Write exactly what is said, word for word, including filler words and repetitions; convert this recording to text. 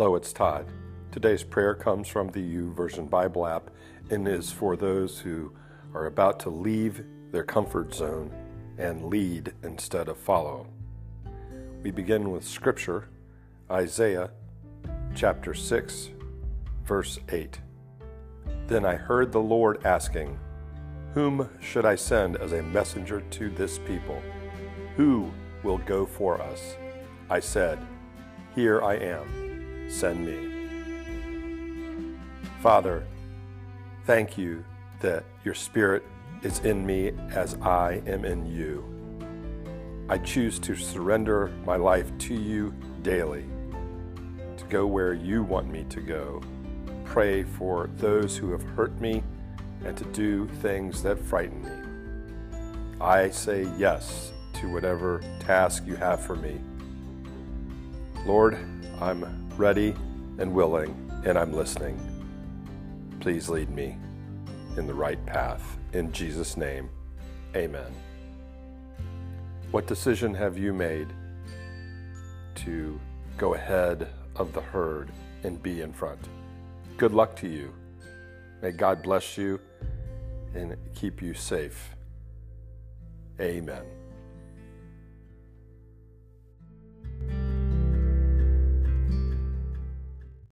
Hello, it's Todd. Today's prayer comes from the YouVersion Bible app and is for those who are about to leave their comfort zone and lead instead of follow. We begin with Scripture, Isaiah chapter six, verse eight. Then I heard the Lord asking, "Whom should I send as a messenger to this people? Who will go for us?" I said, "Here I am. Send me." Father, thank you that your Spirit is in me as I am in you. I choose to surrender my life to you daily, to go where you want me to go, pray for those who have hurt me, and to do things that frighten me. I say yes to whatever task you have for me. Lord, I'm ready and willing, and I'm listening. Please lead me in the right path. In Jesus' name, amen. What decision have you made to go ahead of the herd and be in front? Good luck to you. May God bless you and keep you safe. Amen.